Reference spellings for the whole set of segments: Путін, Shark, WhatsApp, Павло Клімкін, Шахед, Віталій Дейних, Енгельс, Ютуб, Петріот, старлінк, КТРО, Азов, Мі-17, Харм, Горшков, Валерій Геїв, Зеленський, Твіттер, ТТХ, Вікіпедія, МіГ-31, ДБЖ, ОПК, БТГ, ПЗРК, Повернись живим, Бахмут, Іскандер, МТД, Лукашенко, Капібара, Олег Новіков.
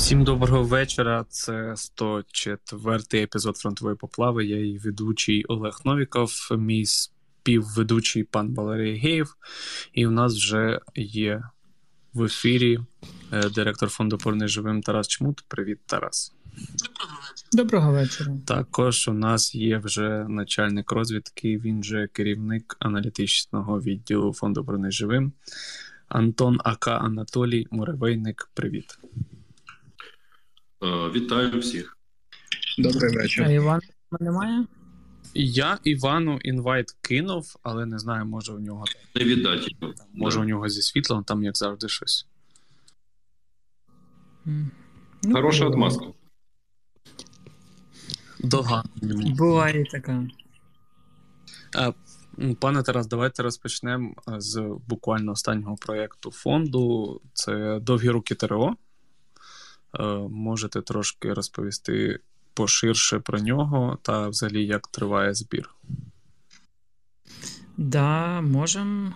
Всім доброго вечора. Це 104-й епізод «Фронтової поплави». Я її ведучий Олег Новіков, мій співведучий пан Валерій Геїв. І в нас вже є в ефірі директор фонду «Повернись живим» Тарас Чмут. Привіт, Тарас. Доброго вечора. Також у нас є вже начальник розвідки, він же керівник аналітичного відділу фонду «Повернись живим» Антон А.К. Анатолій Муравейник. Привіт. Вітаю всіх. Добрий вечір. А Іван немає? Я Івану інвайт кинув, але не знаю, може у нього... Не віддати. Може у нього зі світлом, там як завжди щось. Хороша відмазка. Дога. Буває така. Пане Тарас, давайте розпочнемо з буквально останнього проєкту фонду. Це «Довгі руки ТРО». Можете трошки розповісти поширше про нього та взагалі як триває збір? Да, можемо.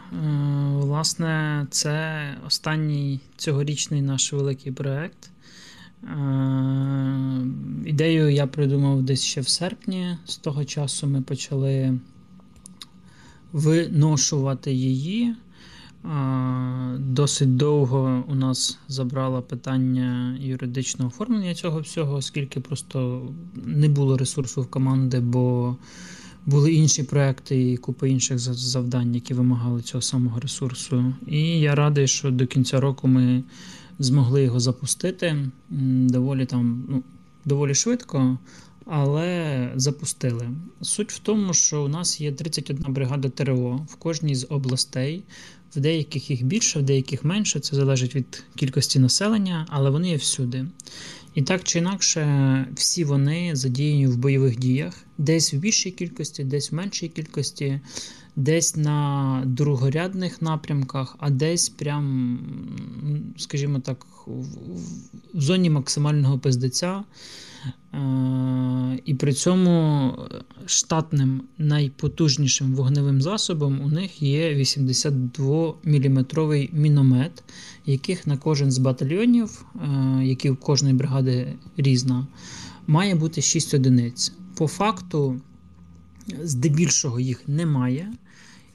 Власне, це останній цьогорічний наш великий проєкт. Ідею я придумав десь ще в серпні. З того часу ми почали виношувати її. Досить довго у нас забрало питання юридичного оформлення цього всього, оскільки просто не було ресурсу в команди, бо були інші проекти і купа інших завдань, які вимагали цього самого ресурсу. І я радий, що до кінця року ми змогли його запустити доволі швидко, але запустили. Суть в тому, що у нас є 31 бригада ТРО в кожній з областей. В деяких їх більше, в деяких менше, це залежить від кількості населення, але вони є всюди. І так чи інакше, всі вони задіяні в бойових діях, десь в більшій кількості, десь в меншій кількості, десь на другорядних напрямках, а десь прям, скажімо так, в зоні максимального пиздеця. І при цьому штатним найпотужнішим вогневим засобом у них є 82-мм міномет, яких на кожен з батальйонів, які в кожної бригади різна, має бути 6 одиниць. По факту, здебільшого їх немає.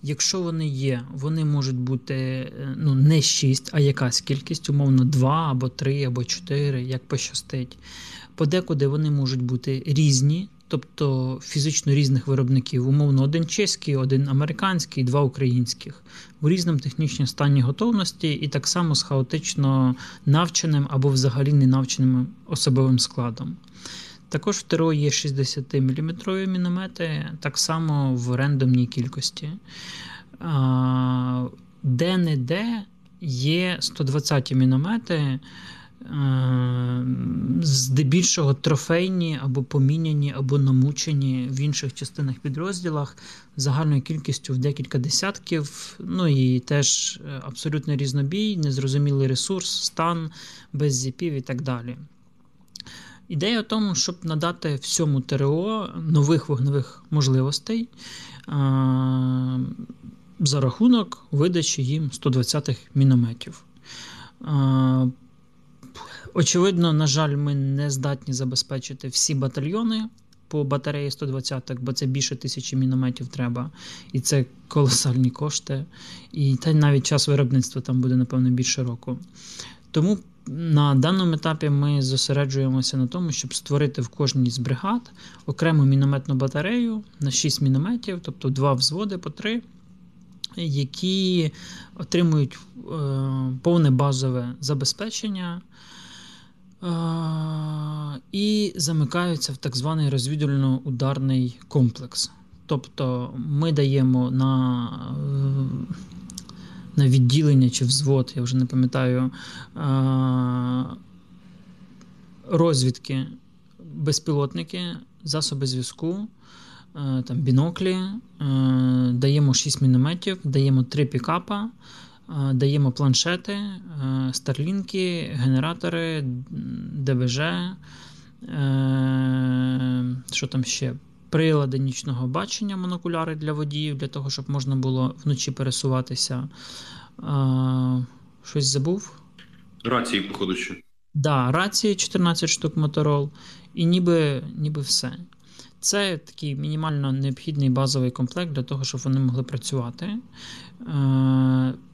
Якщо вони є, вони можуть бути не 6, а якась кількість, умовно 2, або 3, або 4, як пощастить. Подекуди вони можуть бути різні, тобто фізично різних виробників. Умовно, один чеський, один американський, два українських. В різному технічному стані готовності і так само з хаотично навченим або взагалі не навченим особовим складом. Також в ТРО є 60-мм міномети, так само в рандомній кількості. Де-не-де є 120-ті міномети, здебільшого трофейні, або поміняні, або намучені в інших частинах підрозділах, загальною кількістю в декілька десятків, і теж абсолютно різнобій, незрозумілий ресурс, стан, без зіпів і так далі. Ідея в тому, щоб надати всьому ТРО нових вогневих можливостей за рахунок видачі їм 120-х мінометів. Очевидно, на жаль, ми не здатні забезпечити всі батальйони по батареї 120-х, бо це більше 1000 мінометів треба, і це колосальні кошти, і навіть час виробництва там буде, напевно, більше року. Тому на даному етапі ми зосереджуємося на тому, щоб створити в кожній з бригад окрему мінометну батарею на 6 мінометів, тобто 2 взводи по 3, які отримують повне базове забезпечення і замикаються в так званий розвідувально-ударний комплекс. Тобто ми даємо на відділення чи взвод, я вже не пам'ятаю, розвідки, безпілотники, засоби зв'язку, біноклі, даємо 6 мінометів, даємо 3 пікапа, даємо планшети, старлінки, генератори, ДБЖ, що там ще? Прилади нічного бачення, монокуляри для водіїв, для того, щоб можна було вночі пересуватися. Щось забув? Рації, походу, ще. Да, рації 14 штук Моторол і ніби все. Це такий мінімально необхідний базовий комплект для того, щоб вони могли працювати.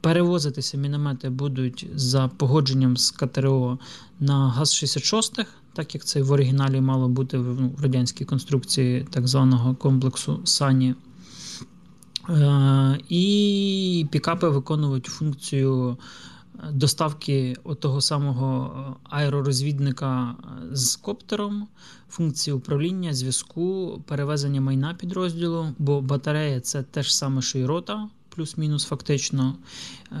Перевозитися міномети будуть за погодженням з КТРО на ГАЗ-66, так як це в оригіналі мало бути в радянській конструкції так званого комплексу САНІ. І пікапи виконують функцію доставки того самого аеророзвідника з коптером, функції управління, зв'язку, перевезення майна підрозділу, бо батарея – це те ж саме, що і рота, плюс-мінус фактично,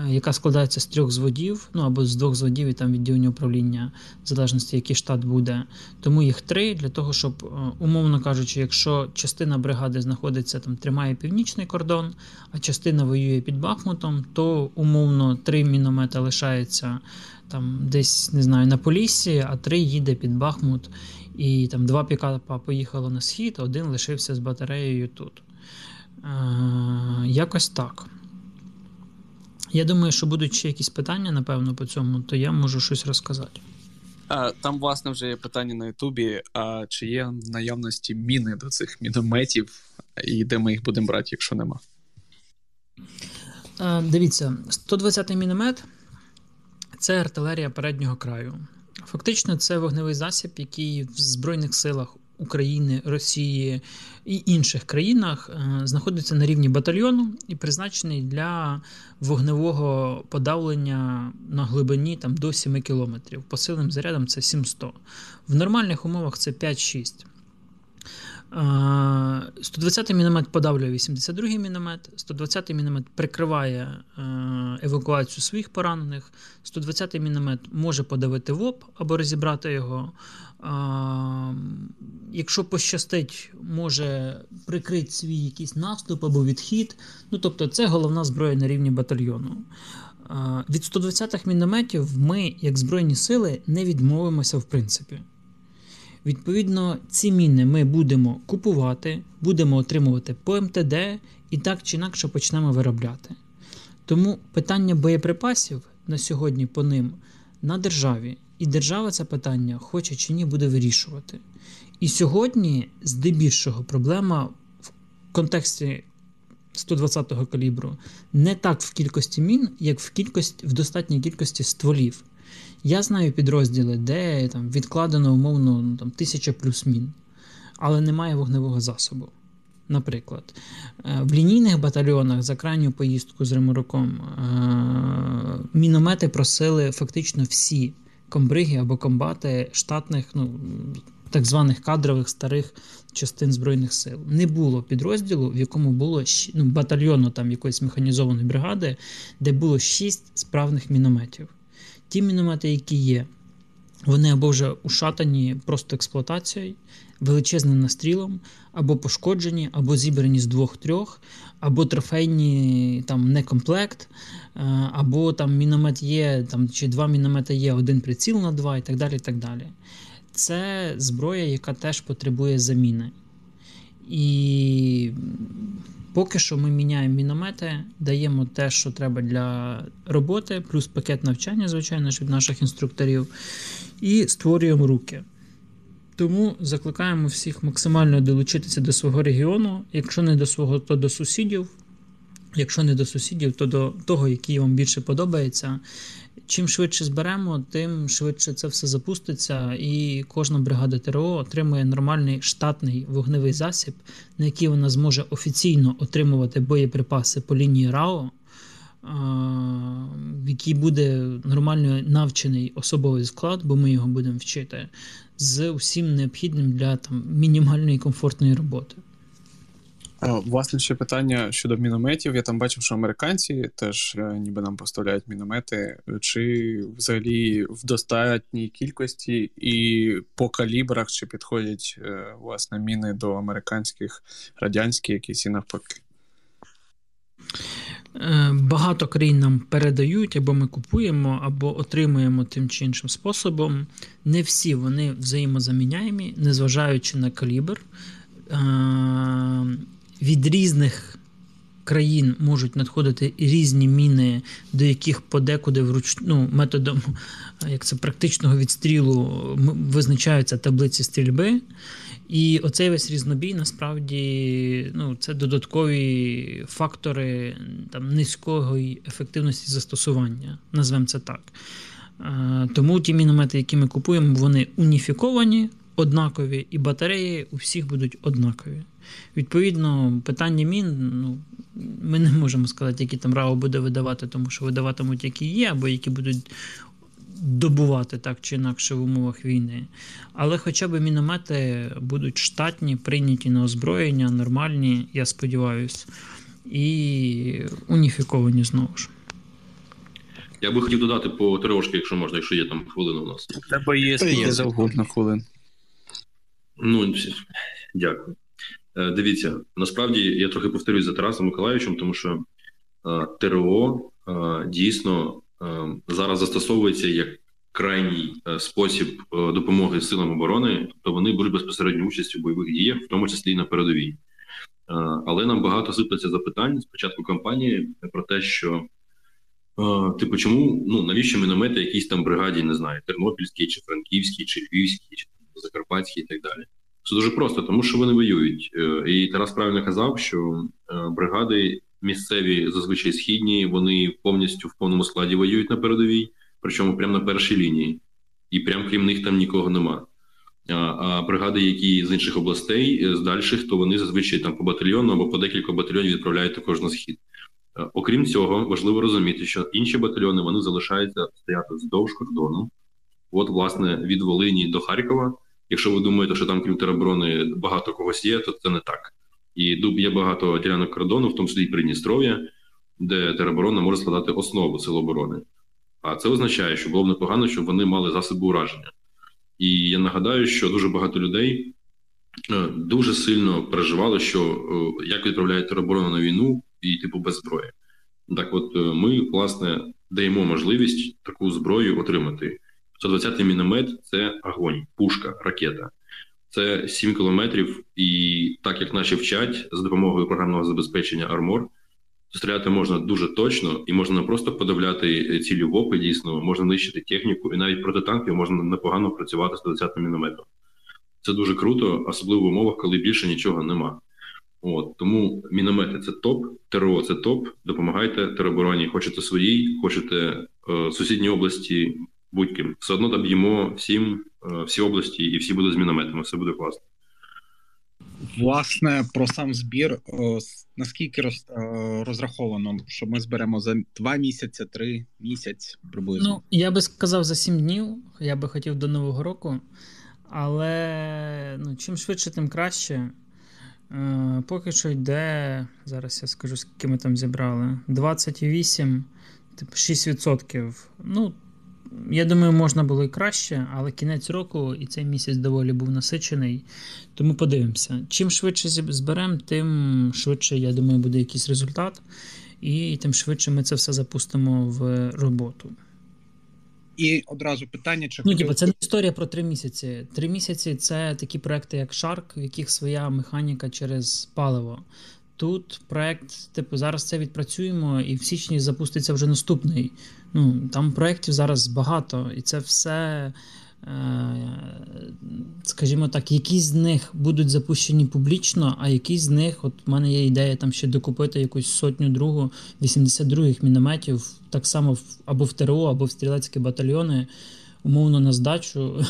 яка складається з трьох зводів, ну або з двох зводів і там відділення управління, в залежності, який штат буде. Тому їх три для того, щоб, умовно кажучи, якщо частина бригади знаходиться, там тримає північний кордон, а частина воює під Бахмутом, то умовно три міномета лишається там десь, не знаю, на Поліссі, а три їде під Бахмут, і там два пікапа поїхало на схід, один лишився з батареєю тут. Якось так. Я думаю, що будуть ще якісь питання, напевно, по цьому, то я можу щось розказати. Там, власне, вже є питання на Ютубі, чи є в наявності міни до цих мінометів, і де ми їх будемо брати, якщо нема? Дивіться, 120-й міномет – це артилерія переднього краю. Фактично, це вогневий засіб, який в Збройних силах України, Росії і інших країнах знаходиться на рівні батальйону і призначений для вогневого подавлення на глибині там, до 7 км. По сильним зарядам це 700. В нормальних умовах це 5-6. 120-й міномет подавлює 82-й міномет, 120-й міномет прикриває евакуацію своїх поранених, 120-й міномет може подавити ВОП або розібрати його. Якщо пощастить, може прикрити свій якийсь наступ або відхід. Ну, тобто це головна зброя на рівні батальйону. Від 120-х мінометів ми, як Збройні сили, не відмовимося в принципі. Відповідно, ці міни ми будемо купувати, будемо отримувати по МТД і так чи інакше почнемо виробляти. Тому питання боєприпасів на сьогодні по ним на державі. І держава це питання, хоче чи ні, буде вирішувати. І сьогодні, здебільшого, проблема в контексті 120-го калібру не так в кількості мін, як в достатній кількості стволів. Я знаю підрозділи, де там, відкладено умовно 1000 плюс мін, але немає вогневого засобу. Наприклад, в лінійних батальйонах за крайню поїздку з Ремуроком міномети просили фактично всі комбриги або комбати штатних, так званих кадрових старих частин Збройних сил. Не було підрозділу, в якому було батальйону там, якоїсь механізованої бригади, де було 6 справних мінометів. Ті міномети, які є, вони або вже ушатані просто експлуатацією, величезним настрілом, або пошкоджені, або зібрані з 2-3, або трофейні там некомплект, або там міномет є, там, чи два міномети є, один приціл на два і так далі, і так далі. Це зброя, яка теж потребує заміни. І поки що ми міняємо міномети, даємо те, що треба для роботи, плюс пакет навчання, звичайно, від наших інструкторів, і створюємо руки. Тому закликаємо всіх максимально долучитися до свого регіону, якщо не до свого, то до сусідів, якщо не до сусідів, то до того, який вам більше подобається. Чим швидше зберемо, тим швидше це все запуститься, і кожна бригада ТРО отримує нормальний штатний вогневий засіб, на який вона зможе офіційно отримувати боєприпаси по лінії РАО, який буде нормально навчений особовий склад, бо ми його будемо вчити, з усім необхідним для там, мінімальної комфортної роботи. Власне, ще питання щодо мінометів. Я там бачив, що американці теж ніби нам поставляють міномети. Чи взагалі в достатній кількості і по калібрах, чи підходять, власне, міни до американських, радянських, якісь і навпаки? Багато країн нам передають, або ми купуємо, або отримуємо тим чи іншим способом. Не всі вони взаємозаміняємі, незважаючи на калібр. Від різних країн можуть надходити різні міни, до яких подекуди вручну методом, як це, практичного відстрілу визначаються таблиці стрільби. І оцей весь різнобій, насправді, це додаткові фактори низької ефективності застосування, назвемо це так. Тому ті міномети, які ми купуємо, вони уніфіковані, однакові, і батареї у всіх будуть однакові. Відповідно, питання мін, ми не можемо сказати, які там РАО буде видавати, тому що видаватимуть, які є, або які будуть добувати так чи інакше в умовах війни. Але хоча б міномети будуть штатні, прийняті на озброєння, нормальні, я сподіваюся, і уніфіковані знову ж. Я би хотів додати по ТРОшки, якщо можна, якщо є там хвилина у нас. Тебе є скільки завгодно хвилин. Дякую. Дивіться, насправді я трохи повторюсь за Тарасом Миколаївичем, тому що ТРО дійсно зараз застосовується як крайній спосіб допомоги силам оборони, тобто вони беруть безпосередню участь у бойових діях, в тому числі і на передовій. Але нам багато сиплеться запитань з початку кампанії про те, що чому, навіщо міномети якійсь там бригаді, не знаю, тернопільській, чи франківській, чи львівській, чи закарпатській і так далі. Це дуже просто, тому що вони воюють. І Тарас правильно казав, що бригади місцеві, зазвичай східні, вони повністю в повному складі воюють на передовій, причому прямо на першій лінії. І прямо крім них там нікого нема. А бригади, які з інших областей, з дальших, то вони зазвичай там по батальйону або по декілька батальйонів відправляють також на схід. Окрім цього, важливо розуміти, що інші батальйони, вони залишаються стояти вздовж кордону. От, власне, від Волині до Харкова. Якщо ви думаєте, що там крім тероборони багато когось є, то це не так. І є багато ділянок кордону, в тому числі і Придністров'я, де тероборона може складати основу сил оборони. А це означає, що було б непогано, щоб вони мали засоби ураження. І я нагадаю, що дуже багато людей дуже сильно переживали, що як відправляють тероборону на війну і без зброї. Так от ми, власне, даємо можливість таку зброю отримати. 120-й міномет – це огонь, пушка, ракета. Це 7 кілометрів, і так як наші вчать, за допомогою програмного забезпечення «Армор», стріляти можна дуже точно, і можна не просто подавляти цілі в опи, дійсно, можна нищити техніку, і навіть проти танків можна непогано працювати з 120-м мінометом. Це дуже круто, особливо в умовах, коли більше нічого нема. Тому міномети – це топ, ТРО – це топ, допомагайте теробороні, хочете своїй, хочете сусідній області, будь-ким. Все одно доб'ємо всім, всі області, і всі будуть з мінометами, все буде класно. Власне, про сам збір. Наскільки розраховано, що ми зберемо за 2 місяці, 3 місяці приблизно? Я би сказав за 7 днів, я би хотів до Нового року, але чим швидше, тим краще. Поки що йде, зараз я скажу, скільки ми там зібрали, 28, 6%. Я думаю, можна було і краще, але кінець року і цей місяць доволі був насичений, тому подивимося. Чим швидше зберемо, тим швидше, я думаю, буде якийсь результат, і тим швидше ми це все запустимо в роботу. І одразу питання, чи... це не історія про 3 місяці. 3 місяці – це такі проекти, як Shark, в яких своя механіка через паливо. Тут проєкт, зараз це відпрацюємо, і в січні запуститься вже наступний. Там проєктів зараз багато, і це все, скажімо так, якісь з них будуть запущені публічно, а якісь з них, от в мене є ідея там ще докупити якусь 100-другу, 82-х мінометів, так само або в ТРО, або в стрілецькі батальйони, умовно на здачу,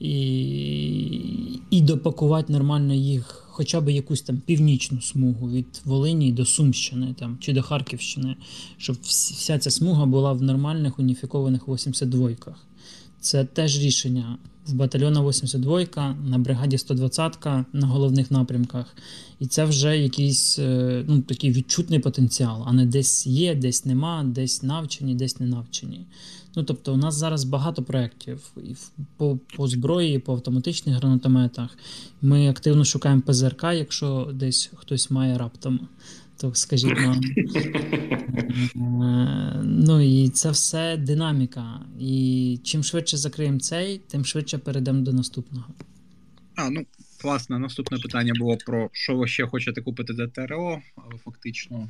і допакувати нормально їх, хоча б якусь там північну смугу від Волині до Сумщини чи до Харківщини, щоб вся ця смуга була в нормальних уніфікованих 82-ках. Це теж рішення в батальйона 82-ка, на бригаді 120-ка, на головних напрямках. І це вже якийсь такий відчутний потенціал, а не десь є, десь нема, десь навчені, десь не навчені. Тобто у нас зараз багато проєктів по зброї, по автоматичних гранатометах. Ми активно шукаємо ПЗРК, якщо десь хтось має раптом. Так, скажімо, і це все динаміка. І чим швидше закриємо цей, тим швидше перейдемо до наступного. Класне, наступне питання було про що ви ще хочете купити для ТРО, але фактично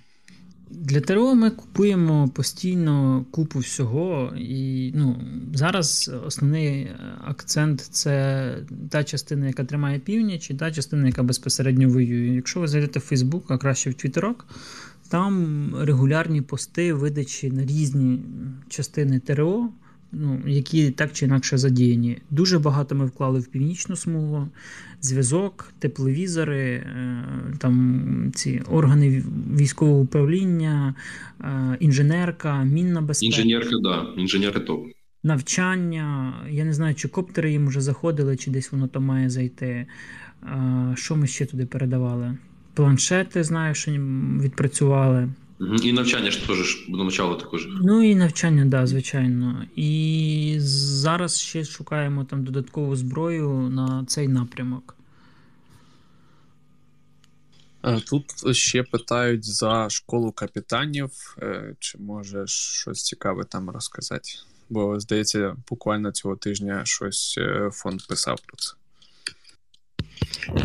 Для ТРО ми купуємо постійно купу всього, і зараз основний акцент – це та частина, яка тримає північ, і та частина, яка безпосередньо воює. Якщо ви зайдете в Facebook, а краще в Твіттерок, там регулярні пости видачі на різні частини ТРО, які так чи інакше задіяні. Дуже багато ми вклали в північну смугу, зв'язок, тепловізори, там ці органи військового управління, інженерка, мінна безпека. Інженерка, да, інженерка топ. Навчання, я не знаю, чи коптери їм вже заходили, чи десь воно там має зайти. Що ми ще туди передавали? Планшети, знаю, що відпрацювали. І навчання ж теж почало також. І навчання, да, звичайно. І зараз ще шукаємо там додаткову зброю на цей напрямок. Тут ще питають за школу капітанів. Чи можеш щось цікаве там розказати? Бо, здається, буквально цього тижня щось фонд писав про це.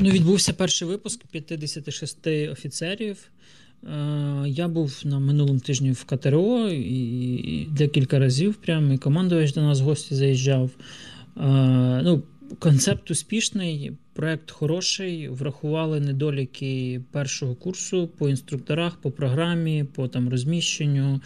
Відбувся перший випуск 56 офіцерів. Я був на минулому тижні в КТРО і декілька разів прямо, і командувач до нас в гості заїжджав. Концепт успішний, проєкт хороший, врахували недоліки першого курсу по інструкторах, по програмі, по там розміщенню,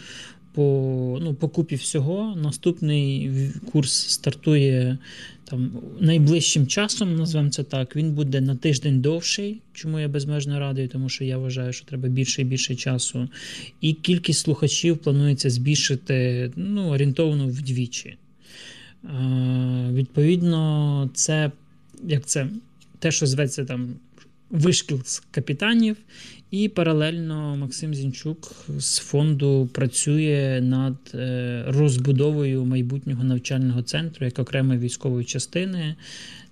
по купі всього. Наступний курс стартує там найближчим часом, назвемо це так. Він буде на тиждень довший, чому я безмежно радий, тому що я вважаю, що треба більше і більше часу. І кількість слухачів планується збільшити орієнтовно вдвічі. Відповідно, це те, що зветься там вишкіл з капітанів, і паралельно Максим Зінчук з фонду працює над розбудовою майбутнього навчального центру як окремої військової частини.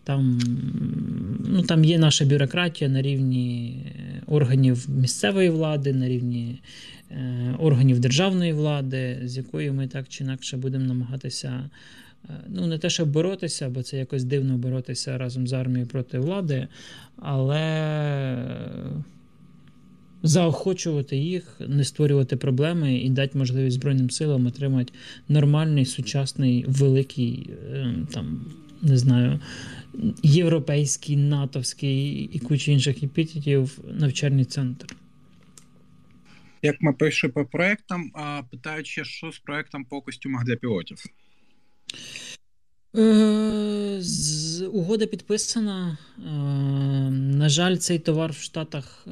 Там є наша бюрократія на рівні органів місцевої влади, на рівні органів державної влади, з якою ми так чи інакше будемо намагатися не те, щоб боротися, бо це якось дивно боротися разом з армією проти влади, але заохочувати їх, не створювати проблеми і дати можливість Збройним силам отримати нормальний, сучасний, великий, європейський, натовський і кучу інших епітетів навчальний центр. Як ми пишемо по проектам, питають ще, що з проектом по костюмах для пілотів? Угода підписана. На жаль, цей товар в Штатах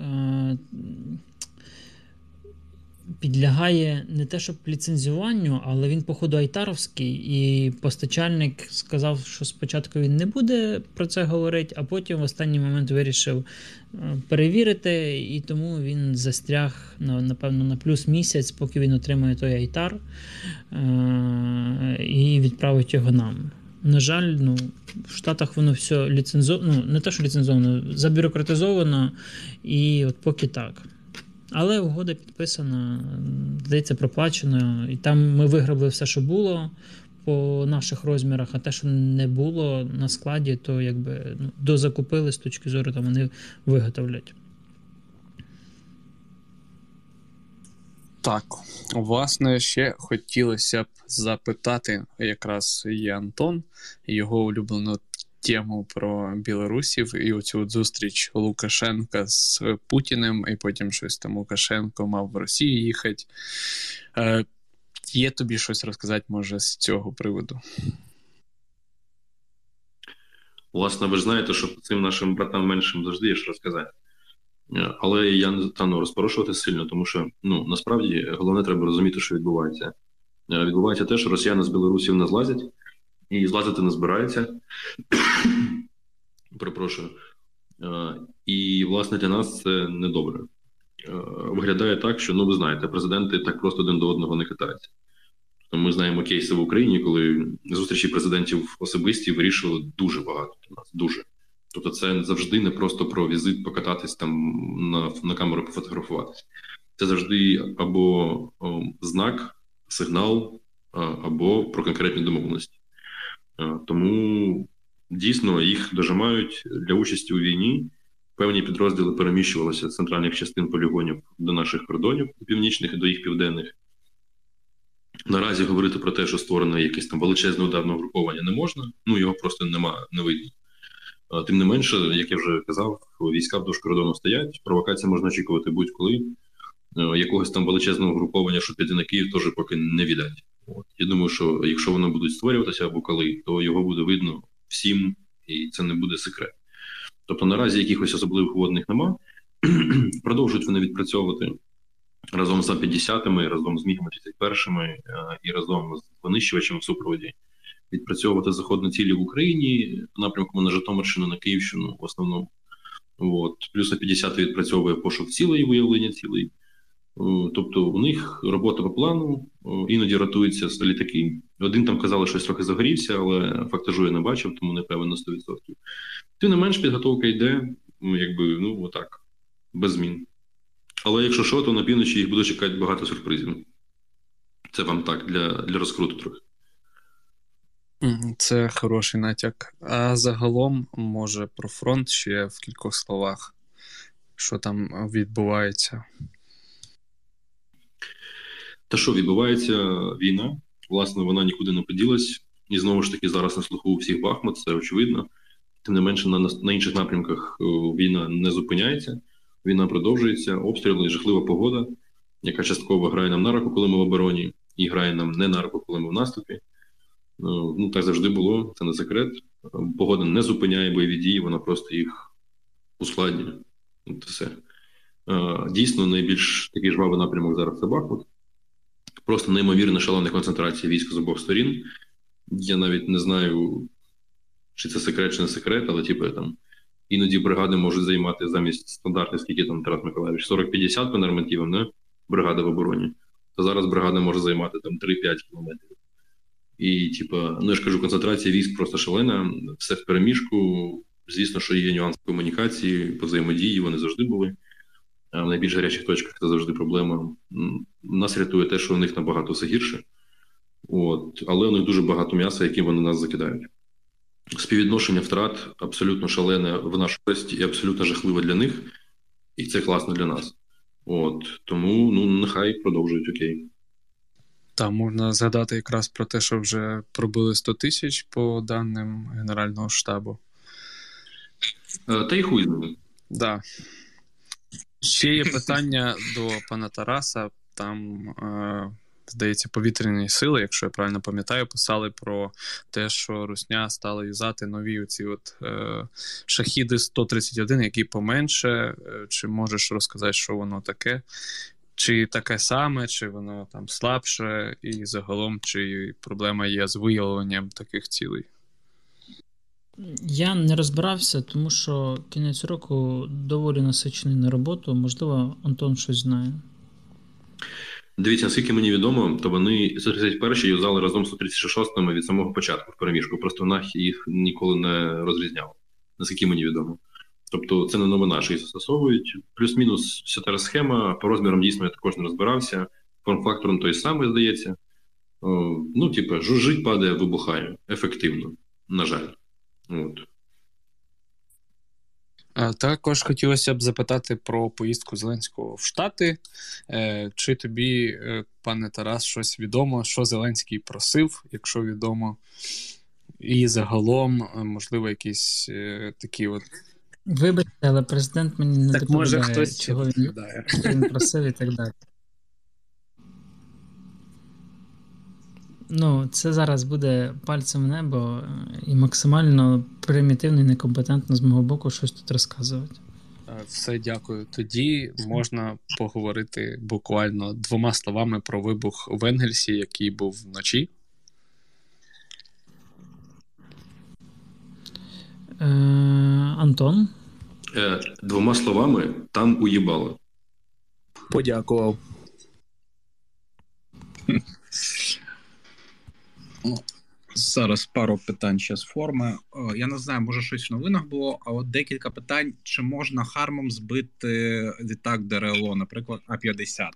підлягає не те, щоб ліцензуванню, але він, походу, айтаровський, і постачальник сказав, що спочатку він не буде про це говорити, а потім в останній момент вирішив перевірити, і тому він застряг, напевно, на плюс місяць, поки він отримає той айтар і відправить його нам. На жаль, в Штатах воно все ліцензовано, не те, що ліцензовано, забюрократизовано, і от поки так. Але угода підписана, здається, проплачена, і там ми виграбли все, що було по наших розмірах, а те, що не було на складі, то дозакупили з точки зору, там вони виготовлять. Так, власне, ще хотілося б запитати, якраз є Антон, його улюблену тему про білорусів і оцю зустріч Лукашенка з Путіним, і потім щось там Лукашенко мав в Росію їхати. Є тобі щось розказати, може, з цього приводу? Власне, ви ж знаєте, що цим нашим братам меншим завжди є що розказати. Але я не стану розпорошувати сильно, тому що, насправді, головне треба розуміти, що відбувається. Відбувається те, що росіяни з білорусів не злазять, і злазити не збирається. Перепрошую. І, власне, для нас це недобре. Виглядає так, що, ви знаєте, президенти так просто один до одного не хитаються. Ми знаємо кейси в Україні, коли зустрічі президентів особисті вирішували дуже багато для нас, дуже. Тобто це завжди не просто про візит покататись там на камеру пофотографуватись. Це завжди або знак, сигнал, або про конкретні домовленості. Тому дійсно їх дожимають для участі у війні, Певні підрозділи переміщувалися з центральних частин полігонів до наших кордонів північних і до їх південних. Наразі говорити про те, що створено якесь там величезне ударне угруповання, не можна. Ну, його просто нема, не видно. Тим не менше, як я вже казав, війська вдовж кордону стоять, провокація можна очікувати будь-коли. Якогось там величезного угруповання, що піде на Київ, теж поки не віддать. От. Я думаю, що якщо воно будуть створюватися або коли, то його буде видно всім, і це не буде секрет. Тобто наразі якихось особливих водних нема. Продовжують вони відпрацьовувати разом з А-50-ми, разом з МІГ-31-ми і разом з винищувачем в супроводі. Відпрацьовувати заходні цілі в Україні напрямку на Житомирщину, на Київщину в основному. От. Плюс А-50 відпрацьовує пошук цілей, виявлення цілей. Тобто у них робота по плану, іноді рятуються з літаки. Один там казали, щось трохи загорівся, але фактажу я не бачив, тому не певен на 100%. Тим не менш, підготовка йде, якби, ну, отак, без змін. Але якщо що, то на півночі їх буде чекати багато сюрпризів. Це вам так, для розкруту трохи. Це хороший натяк. А загалом, може, про фронт ще в кількох словах, що там відбувається? Та що, відбувається війна, власне, вона нікуди не поділась, і знову ж таки зараз на слуху у всіх Бахмут, це очевидно. Тим не менше, на інших напрямках війна не зупиняється, війна продовжується, обстріли, жахлива погода, яка частково грає нам на руку, коли ми в обороні, і грає нам не на руку, коли ми в наступі. Ну, так завжди було, це не секрет. Погода не зупиняє бойові дії, вона просто їх ускладнює. От все. Дійсно, найбільш такий жвавий напрямок зараз це Бахмут. Просто неймовірна шалена концентрація військ з обох сторін. Я навіть не знаю, чи це секрет, чи не секрет, але типу, там, іноді бригади можуть займати замість стандартних, скільки там, Тарас Миколаївич, 40-50 по нормативам, не? Бригада в обороні. То зараз бригада може займати там 3-5 кілометрів. І, типу, ну я ж кажу, концентрація військ просто шалена, все в переміжку. Звісно, що є нюанс комунікації, по взаємодії, вони завжди були. А в найбільш гарячих точках це завжди проблема. Нас рятує те, що у них набагато все гірше. От. Але у них дуже багато м'яса, яким вони нас закидають. Співвідношення втрат абсолютно шалене в нашу користь і абсолютно жахливе для них. І це класно для нас. От. Тому ну, нехай продовжують, окей. Та, можна згадати якраз про те, що вже пробили 100 тисяч по даним Генерального штабу. Та й хуй з ними. Да. Ще є питання до пана Тараса. Там, здається, повітряні сили, якщо я правильно пам'ятаю, писали про те, що Русня стала юзати нові оці от шахіди 131, які поменше. Чи можеш розказати, що воно таке? Чи таке саме, чи воно там слабше? І загалом, чи проблема є з виявленням таких цілей? Я не розбирався, тому що кінець року доволі насичений на роботу. Можливо, Антон щось знає. Дивіться, наскільки мені відомо, то вони 131-й юзали разом з 136-ми від самого початку в переміжку. Просто в нас їх ніколи не розрізняло, наскільки мені відомо. Тобто це не новина, що їх застосовують. Плюс-мінус вся та схема, по розмірам дійсно я також не розбирався. Форм-фактором той самий, здається. Ну, типу, жужжить, падає, вибухає. Ефективно, на жаль. От. Також хотілося б запитати про поїздку Зеленського в Штати. Чи тобі, пане Тарас, щось відомо, що Зеленський просив, якщо відомо, і загалом, можливо, якісь такі от... Вибачте, але президент мені не так доповідає, може хтось чого він просив і так далі. Ну, це зараз буде пальцем в небо і максимально примітивно і некомпетентно з мого боку щось тут розказувати. Все, дякую. Тоді можна поговорити буквально двома словами про вибух в Енгельсі, який був вночі. Антон? Двома словами, там уїбало. Подякував. Зараз пару питань ще з форми. Я не знаю, може щось в новинах було, а от декілька питань. Чи можна хармом збити літак ДРЛО, наприклад, А-50?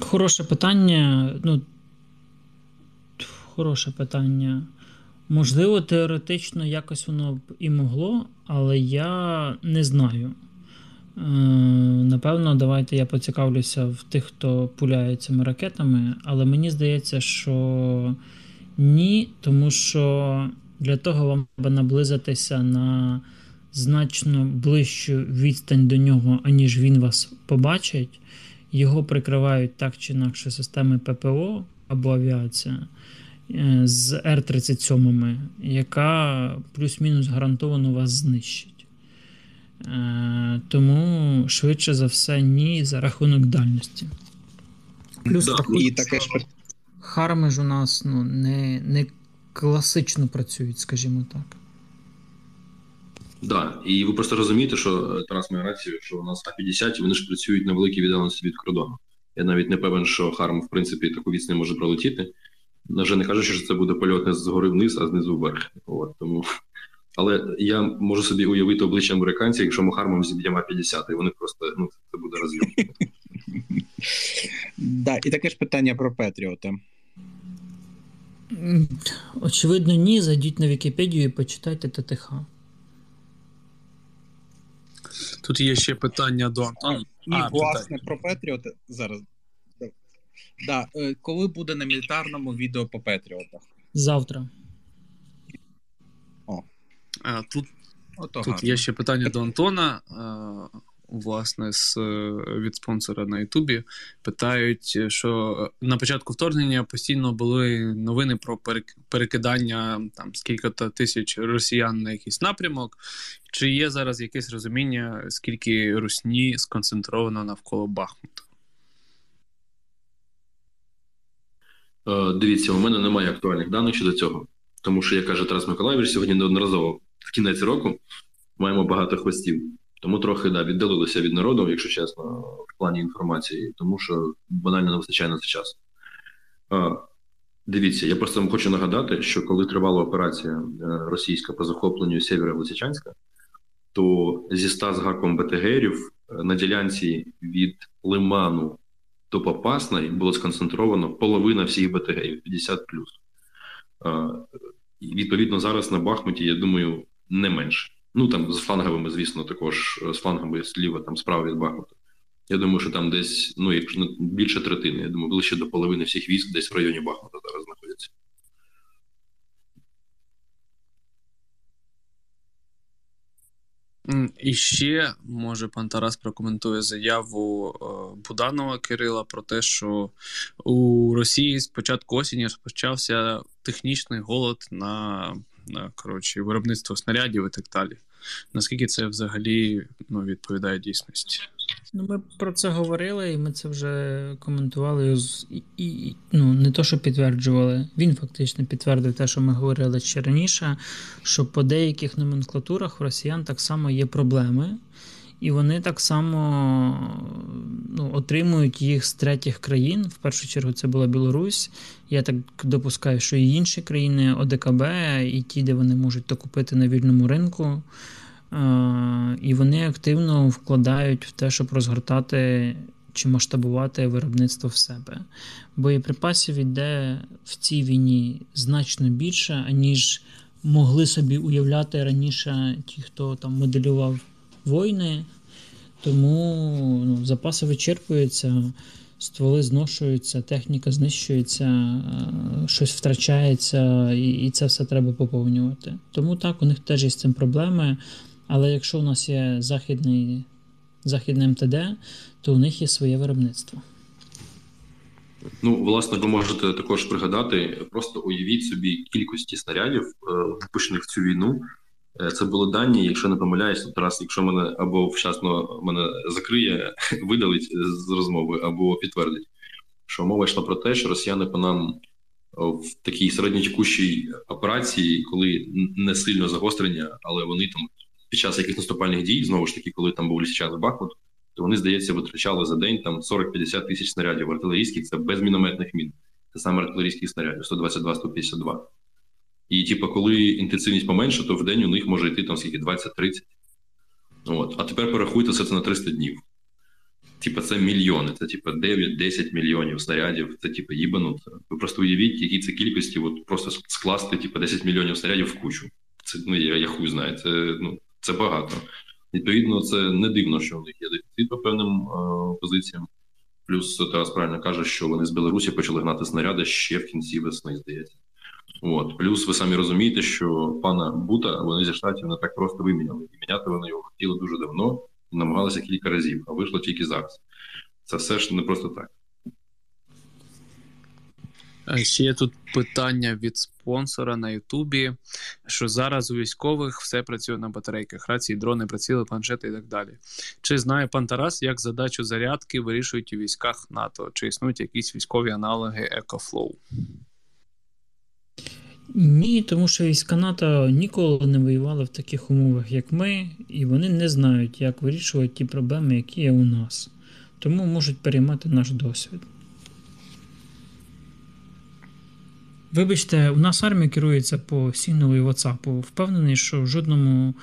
Хороше питання. Можливо, теоретично якось воно б і могло, але я не знаю. Напевно, давайте я поцікавлюся в тих, хто пуляє цими ракетами, але мені здається, що ні, тому що для того вам треба наблизитися на значно ближчу відстань до нього, аніж він вас побачить. Його прикривають так чи інакше системи ППО або авіація з Р-37, яка плюс-мінус гарантовано вас знищить. Тому швидше за все ні за рахунок дальності. Плюс харми ж у нас не класично працюють, скажімо так. Да, і ви просто розумієте, що Тарас має рацію, що у нас А-50, вони ж працюють на великій віддаленості від кордону. Я навіть не певен, що Харм, в принципі, таку відстань може пролетіти. Вже не кажучи, що це буде польот не згори вниз, а знизу вверх. От, тому... Але я можу собі уявити обличчя американців, якщо ми Хармом зіб'ємо А-50, і вони просто, це буде розйом. Да, і таке ж питання про Петріота. Очевидно, ні. Зайдіть на Вікіпедію і почитайте ТТХ. Тут є ще питання до Антона. Власне, про Петріота зараз. Да. Коли буде на мілітарному відео по Петріотах? Завтра. Тут є ще питання до Антона. Власне, від спонсора на Ютубі. Питають, що на початку вторгнення постійно були новини про перекидання там скільки-то тисяч росіян на якийсь напрямок. Чи є зараз якесь розуміння, скільки русні сконцентровано навколо Бахмута? Дивіться, у мене немає актуальних даних щодо цього. Тому що, як каже Тарас Миколайович, сьогодні неодноразово в кінець року маємо багато хвостів. Тому трохи, віддалилися від народу, якщо чесно, в плані інформації, тому що банально не вистачає на цей час. Дивіться, я просто вам хочу нагадати, що коли тривала операція російська по захопленню Сєвєро-Лисичанська, то зі 100 з гаком БТГерів на ділянці від Лиману до Попасної було сконцентровано половина всіх БТГерів, 50+. Відповідно, зараз на Бахмуті, я думаю, не менше. Там з фланговими, звісно, також з флангами зліва, справа від Бахмута. Я думаю, що там десь, якщо більше третини, я думаю, ближче до половини всіх військ десь в районі Бахмута зараз знаходяться. І ще, може, пан Тарас прокоментує заяву Буданова Кирила про те, що у Росії з початку осені розпочався технічний голод на виробництво снарядів і так далі. Наскільки це взагалі відповідає дійсності? Ми про це говорили, і ми це вже коментували, не то, що підтверджували. Він фактично підтвердив те, що ми говорили ще раніше, що по деяких номенклатурах у росіян так само є проблеми, і вони так само отримують їх з третіх країн. В першу чергу це була Білорусь. Я так допускаю, що і інші країни ОДКБ, і ті, де вони можуть то купити на вільному ринку. І вони активно вкладають в те, щоб розгортати чи масштабувати виробництво в себе. Боєприпасів йде в цій війні значно більше, аніж могли собі уявляти раніше ті, хто моделював війни, тому запаси вичерпуються, стволи зношуються, техніка знищується, щось втрачається, і це все треба поповнювати. Тому так, у них теж є з цим проблеми, але якщо у нас є західне МТД, то у них є своє виробництво. Власне, ви можете також пригадати, просто уявіть собі кількості снарядів, випущених в цю війну. Це були дані, якщо не помиляюсь, Тарас, якщо мене або вчасно мене закриє, видалить з розмови, або підтвердить, що мова йшла про те, що росіяни по нам в такій середньотікущій операції, коли не сильно загострення, але вони під час якихось наступальних дій, знову ж таки, коли там був Лисичанськ, Бахмут, то вони, здається, витрачали за день 40-50 тисяч снарядів артилерійських, це без мінометних мін, це саме артилерійських снарядів, 122-152. І, коли інтенсивність поменше, то в день у них може йти 20-30. А тепер перерахуйте все це на 300 днів. типу, це мільйони, це типу 9-10 мільйонів снарядів, це типу їбануто. Ви просто уявіть, які це кількості, от просто скласти типу 10 мільйонів снарядів в кучу. Це, ну, я хуй знаю, це багато. Відповідно, це не дивно, що в них є дефіцит по певним позиціям. Плюс Тарас правильно каже, що вони з Білорусі почали гнати снаряди ще в кінці весни, здається. От. Плюс ви самі розумієте, що пана Бута вони зі Штатів не так просто виміняли. І міняти вони його хотіли дуже давно, і намагалися кілька разів, а вийшло тільки зараз. Це все ж не просто так. Ще є тут питання від спонсора на Ютубі, що зараз у військових все працює на батарейках, рації, дрони, приціли, планшети і так далі. Чи знає пан Тарас, як задачу зарядки вирішують у військах НАТО? Чи існують якісь військові аналоги EcoFlow? Ні, тому що війська НАТО ніколи не воювали в таких умовах, як ми, і вони не знають, як вирішувати ті проблеми, які є у нас. Тому можуть переймати наш досвід. Вибачте, у нас армія керується по сигналу і WhatsApp. Впевнений, що в жодному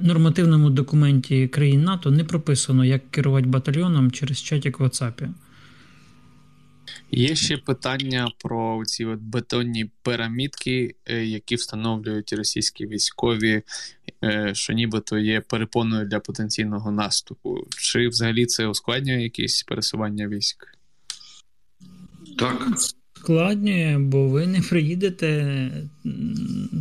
нормативному документі країн НАТО не прописано, як керувати батальйоном через чатик в WhatsApp. Є ще питання про ці от бетонні пірамідки, які встановлюють російські військові, що нібито є перепоною для потенційного наступу. Чи взагалі це ускладнює якісь пересування військ? Так. Складнює, бо ви не приїдете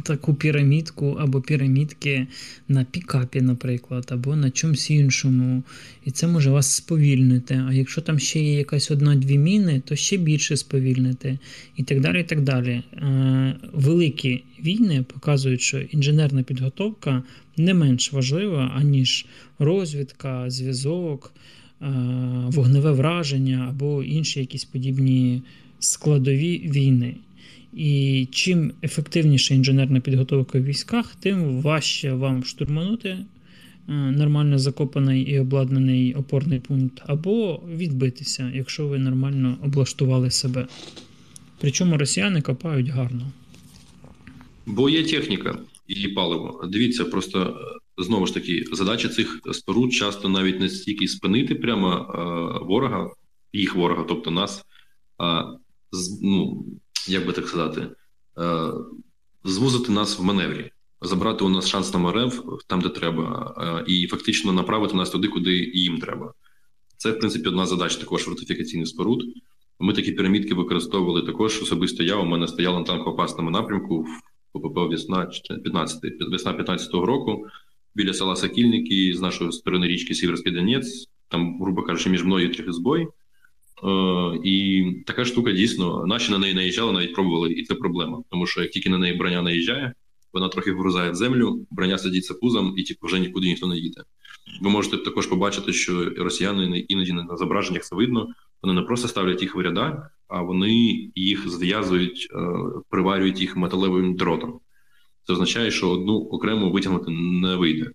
таку пірамідку або пірамідки на пікапі, наприклад, або на чомусь іншому. І це може вас сповільнити. А якщо там ще є якась одна-дві міни, то ще більше сповільнити. І так далі, і так далі. Великі війни показують, що інженерна підготовка не менш важлива, аніж розвідка, зв'язок, вогневе враження або інші якісь подібні складові війни. І чим ефективніша інженерна підготовка в військах, тим важче вам штурманути нормально закопаний і обладнаний опорний пункт, або відбитися, якщо ви нормально облаштували себе. Причому росіяни копають гарно. Бо є техніка і паливо. Дивіться, просто знову ж таки, задача цих споруд часто навіть не стільки спинити прямо ворога, їх ворога, тобто нас, ну, як би так сказати, звузити нас в маневрі, забрати у нас шанс на маневр там, де треба, і фактично направити нас туди, куди їм треба. Це, в принципі, одна задача також фортифікаційних споруд. Ми такі пірамідки використовували також, особисто я, у мене стояла на танкоопасному напрямку в ОПП весна 15-го року, біля села Сокільники, з нашої сторони річки Сіверський Донець, там, грубо кажучи, між мною і Трьохізбой. І така штука дійсно, наші на неї наїжджали, навіть пробували, і це проблема. Тому що як тільки на неї броня наїжджає, вона трохи вгрузає в землю, броня сидіться пузом і типу, вже нікуди ніхто не їде. Ви можете також побачити, що росіяни іноді на зображеннях це видно, вони не просто ставлять їх в ряда, а вони їх зв'язують, приварюють їх металевим дротом. Це означає, що одну окремо витягнути не вийде.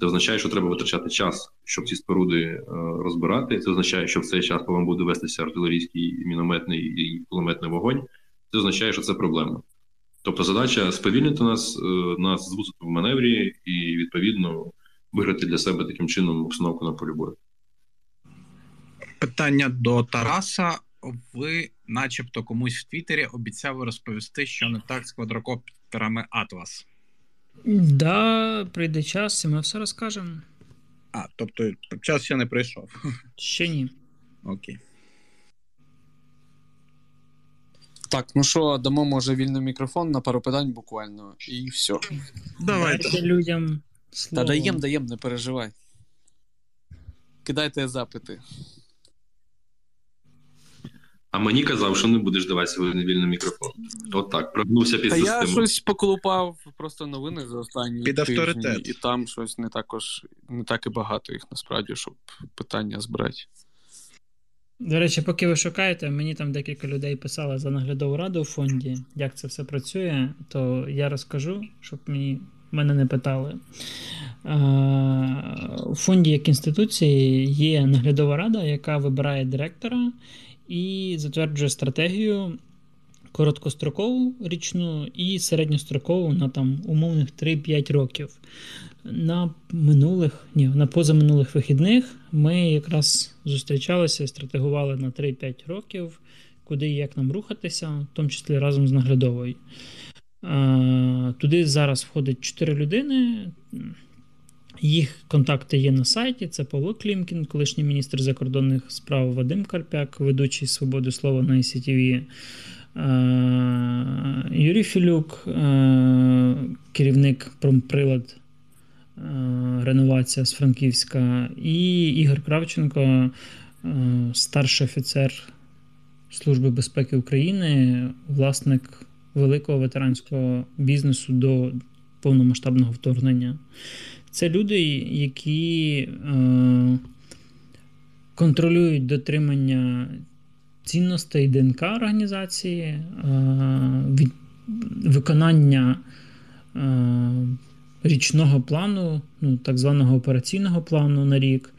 Це означає, що треба витрачати час, щоб ці споруди розбирати. Це означає, що в цей час по вам буде вестися артилерійський, мінометний і кулеметний вогонь. Це означає, що це проблема. Тобто задача сповільнити нас звузити в маневрі і, відповідно, виграти для себе таким чином обстановку на полі бою. Питання до Тараса. Ви начебто комусь в Твіттері обіцяли розповісти, що не так з квадрокоптерами «Атлас». Да, прийде час, і ми все розкажемо. А, тобто час ще не прийшов? Ще ні. Окей. Так, ну що, дамо, може, вільний мікрофон на пару питань буквально, і все. Давайте. Дайте людям слово. Та даєм, не переживай. Кидайте запити. А мені казав, що не будеш давати сьогодні вільний мікрофон. От так, прогнувся під систему. Та я щось поколупав, просто новини за останні тижні. І там щось не так і багато їх, насправді, щоб питання збирати. До речі, поки ви шукаєте, мені там декілька людей писали за наглядову раду у фонді, як це все працює, то я розкажу, щоб мене не питали. У фонді як інституції є наглядова рада, яка вибирає директора і затверджує стратегію, короткострокову річну і середньострокову на там умовних 3-5 років. На позаминулих вихідних ми якраз зустрічалися і стратегували на 3-5 років, куди і як нам рухатися, в тому числі разом з наглядовою. Туди зараз входить 4 людини, їх контакти є на сайті, це Павло Клімкін, колишній міністр закордонних справ Вадим Карпяк, ведучий «Свободи слова» на ICTV, Юрій Філюк, керівник промприлад «Реновація» з Франківська, і Ігор Кравченко, старший офіцер Служби безпеки України, власник великого ветеранського бізнесу до повномасштабного вторгнення. Це люди, які контролюють дотримання цінностей ДНК організації, виконання річного плану, так званого операційного плану на рік,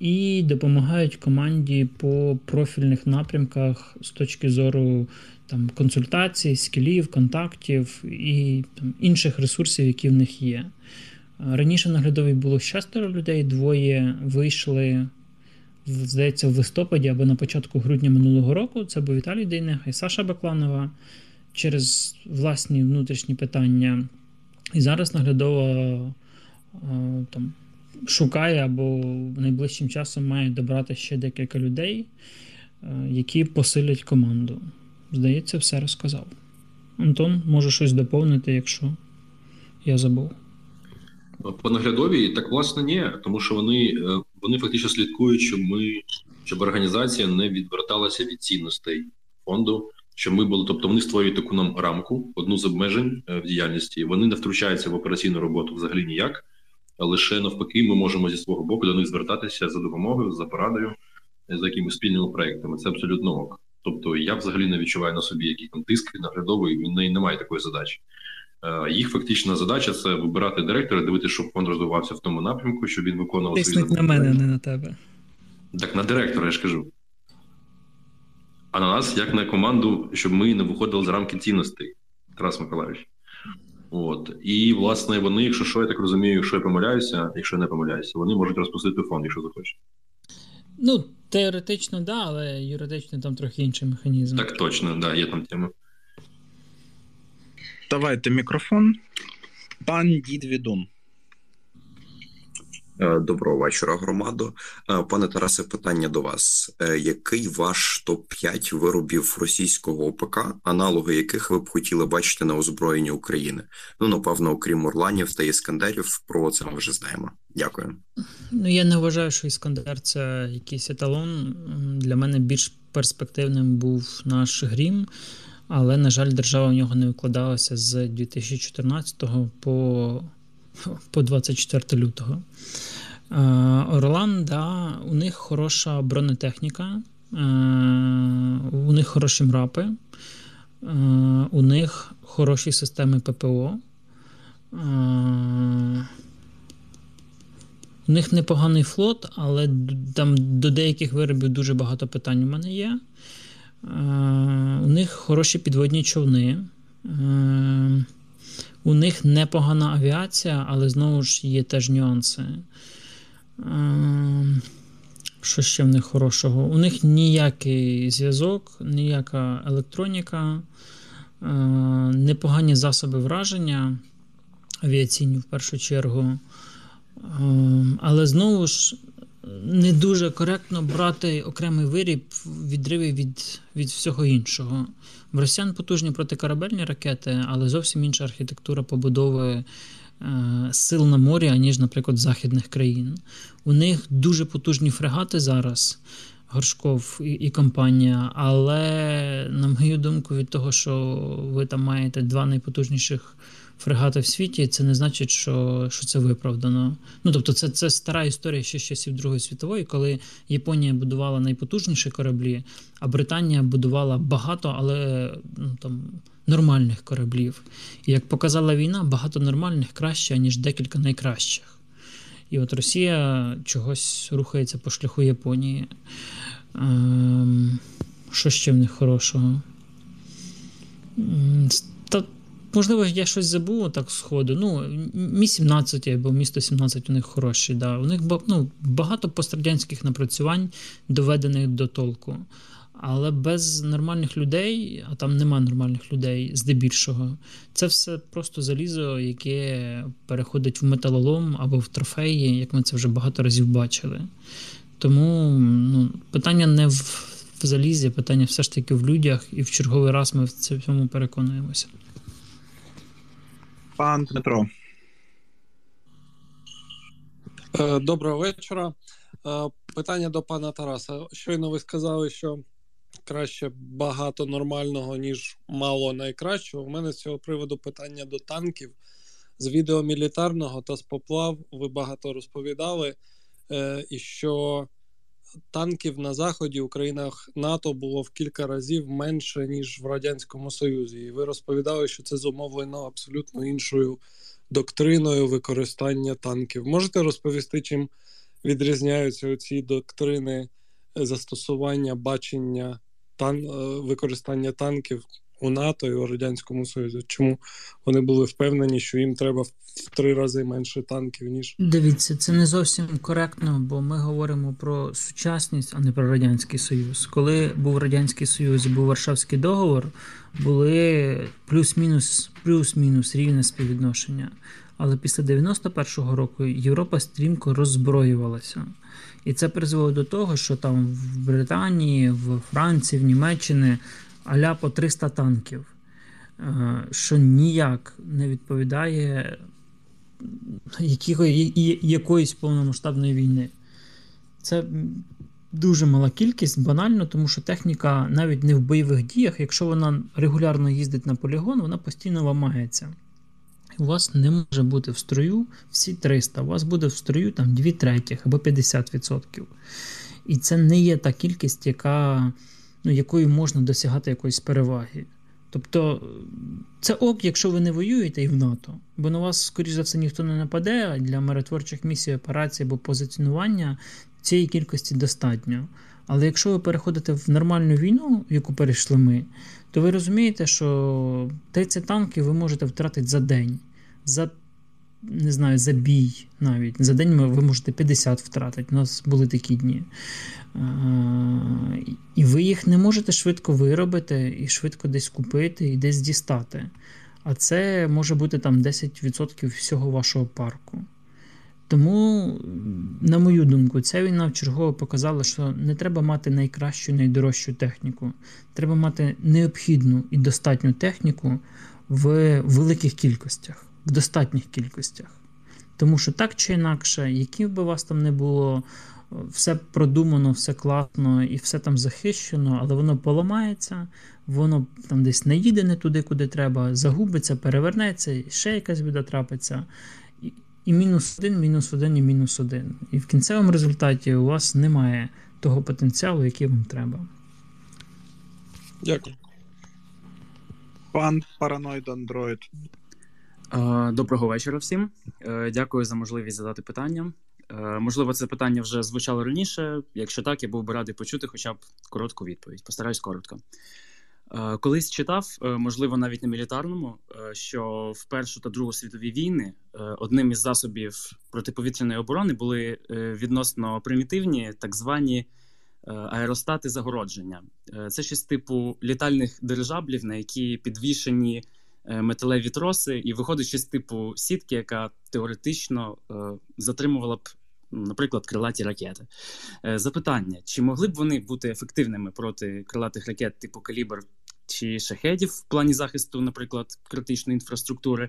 і допомагають команді по профільних напрямках з точки зору консультацій, скілів, контактів і інших ресурсів, які в них є. Раніше на наглядовій було 6 людей, 2 вийшли, здається, в листопаді або на початку грудня минулого року. Це був Віталій Дейних і Саша Бакланова через власні внутрішні питання. І зараз наглядова шукає або найближчим часом має добрати ще декілька людей, які посилять команду. Здається, все розказав. Антон, може щось доповнити, якщо я забув. По наглядовій, так власне ні, тому що вони фактично слідкують, щоб організація не відверталася від цінностей фонду, щоб ми були, тобто вони створюють таку нам рамку, одну з обмежень в діяльності, вони не втручаються в операційну роботу взагалі ніяк, лише навпаки ми можемо зі свого боку до них звертатися за допомогою, за порадою, за якимись спільними проектами, це абсолютно ок. Тобто я взагалі не відчуваю на собі який там тиск наглядовий, в неї немає такої задачі. Їх фактична задача – це вибирати директора, дивитися, щоб фонд розвивався в тому напрямку, щоб він виконував свої задачі. Тиснуть на мене, не на тебе. Так, на директора, я ж кажу. А на нас, як на команду, щоб ми не виходили з рамки цінностей, Тарас Миколаївич. От. І, власне, вони, якщо що, я так розумію, якщо я помиляюся, якщо я не помиляюся, вони можуть розпустити фонд, якщо захочуть. Теоретично, так, да, але юридично там трохи інший механізм. Так точно, так, да, є там тема. Давайте мікрофон. Пан Дід Відун. Доброго вечора, громадо. Пане Тарасе, питання до вас. Який ваш топ-5 виробів російського ОПК, аналоги яких ви б хотіли бачити на озброєнні України? Напевно, окрім Орланів та Іскандерів, про це ми вже знаємо. Дякую. Я не вважаю, що Іскандер – це якийсь еталон. Для мене більш перспективним був наш Грім. Але, на жаль, держава в нього не викладалася з 2014 по 24 лютого. Орлан, да, у них хороша бронетехніка, у них хороші МРАПи, у них хороші системи ППО, у них непоганий флот, але там до деяких виробів дуже багато питань у мене є. У них хороші підводні човни, у них непогана авіація, але знову ж є теж нюанси. Що ще в них хорошого? У них ніякий зв'язок, ніяка електроніка, непогані засоби враження, авіаційні в першу чергу, але знову ж не дуже коректно брати окремий виріб в відриві від всього іншого. В росіян потужні протикорабельні ракети, але зовсім інша архітектура побудови сил на морі, аніж, наприклад, західних країн. У них дуже потужні фрегати зараз, Горшков і компанія, але, на мою думку, від того, що ви там маєте 2 найпотужніших фрегати в світі, це не значить, що це виправдано. Тобто це стара історія ще з часів Другої світової, коли Японія будувала найпотужніші кораблі, а Британія будувала багато, але нормальних кораблів. І, як показала війна, багато нормальних краще, ніж декілька найкращих. І от Росія чогось рухається по шляху Японії. Що ще в них хорошого? Та, можливо, я щось забув так сходу. Ну, Мі-17 або Мі-117 у них хороші. Да. У них багато пострадянських напрацювань, доведених до толку. Але без нормальних людей, а там нема нормальних людей здебільшого, це все просто залізо, яке переходить в металолом або в трофеї, як ми це вже багато разів бачили. Тому питання не в залізі, питання все ж таки в людях, і в черговий раз ми в цьому переконуємося. Пан Дмитро. Доброго вечора. Питання до пана Тараса. Щойно ви сказали, що краще багато нормального, ніж мало найкращого. У мене з цього приводу питання до танків. З відео мілітарного та з поплав ви багато розповідали, і що танків на Заході у країнах НАТО було в кілька разів менше, ніж в Радянському Союзі. І ви розповідали, що це зумовлено абсолютно іншою доктриною використання танків. Можете розповісти, чим відрізняються ці доктрини застосування, бачення використання танків у НАТО і у Радянському Союзі? Чому вони були впевнені, що їм треба в 3 рази менше танків, ніж... Дивіться, це не зовсім коректно, бо ми говоримо про сучасність, а не про Радянський Союз. Коли був Радянський Союз і був Варшавський договор, були плюс-мінус рівне співвідношення. Але після 91-го року Європа стрімко роззброювалася. І це призвело до того, що там в Британії, в Франції, в Німеччині а-ля по 300 танків, що ніяк не відповідає якоїсь повномасштабної війни. Це дуже мала кількість, банально, тому що техніка навіть не в бойових діях, якщо вона регулярно їздить на полігон, вона постійно ламається. У вас не може бути в строю всі 300, у вас буде в строю там 2/3 або 50%. І це не є та кількість, яка, якою можна досягати якоїсь переваги. Тобто це ок, якщо ви не воюєте і в НАТО, бо на вас, скоріш за все, ніхто не нападе, для миротворчих місій, операцій або позиціонування цієї кількості достатньо. Але якщо ви переходите в нормальну війну, в яку перейшли ми, то ви розумієте, що 30 танків ви можете втратити за день, за бій навіть. За день ви можете 50 втратити, у нас були такі дні. І ви їх не можете швидко виробити, і швидко десь купити, і десь дістати. А це може бути там 10% всього вашого парку. Тому, на мою думку, ця війна вчергово показала, що не треба мати найкращу, найдорожчу техніку. Треба мати необхідну і достатню техніку в великих кількостях, в достатніх кількостях. Тому що так чи інакше, які б у вас там не було, все продумано, все класно і все там захищено, але воно поламається, воно там десь не їде не туди, куди треба, загубиться, перевернеться, ще якась біда трапиться. І -1, -1 і -1. І в кінцевому результаті у вас немає того потенціалу, який вам треба. Дякую. Пан Параноїд Андроїд. Доброго вечора всім. Дякую за можливість задати питання. Можливо, це питання вже звучало раніше. Якщо так, я був би радий почути хоча б коротку відповідь. Постараюсь коротко. Колись читав, можливо, навіть на мілітарному, що в Першу та Другу світові війни одним із засобів протиповітряної оборони були відносно примітивні так звані аеростати загородження. Це щось типу літальних дирижаблів, на які підвішені металеві троси, і виходить щось типу сітки, яка теоретично затримувала б, наприклад, крилаті ракети. Запитання, чи могли б вони бути ефективними проти крилатих ракет типу «Калібр» чи «Шахедів» в плані захисту, наприклад, критичної інфраструктури?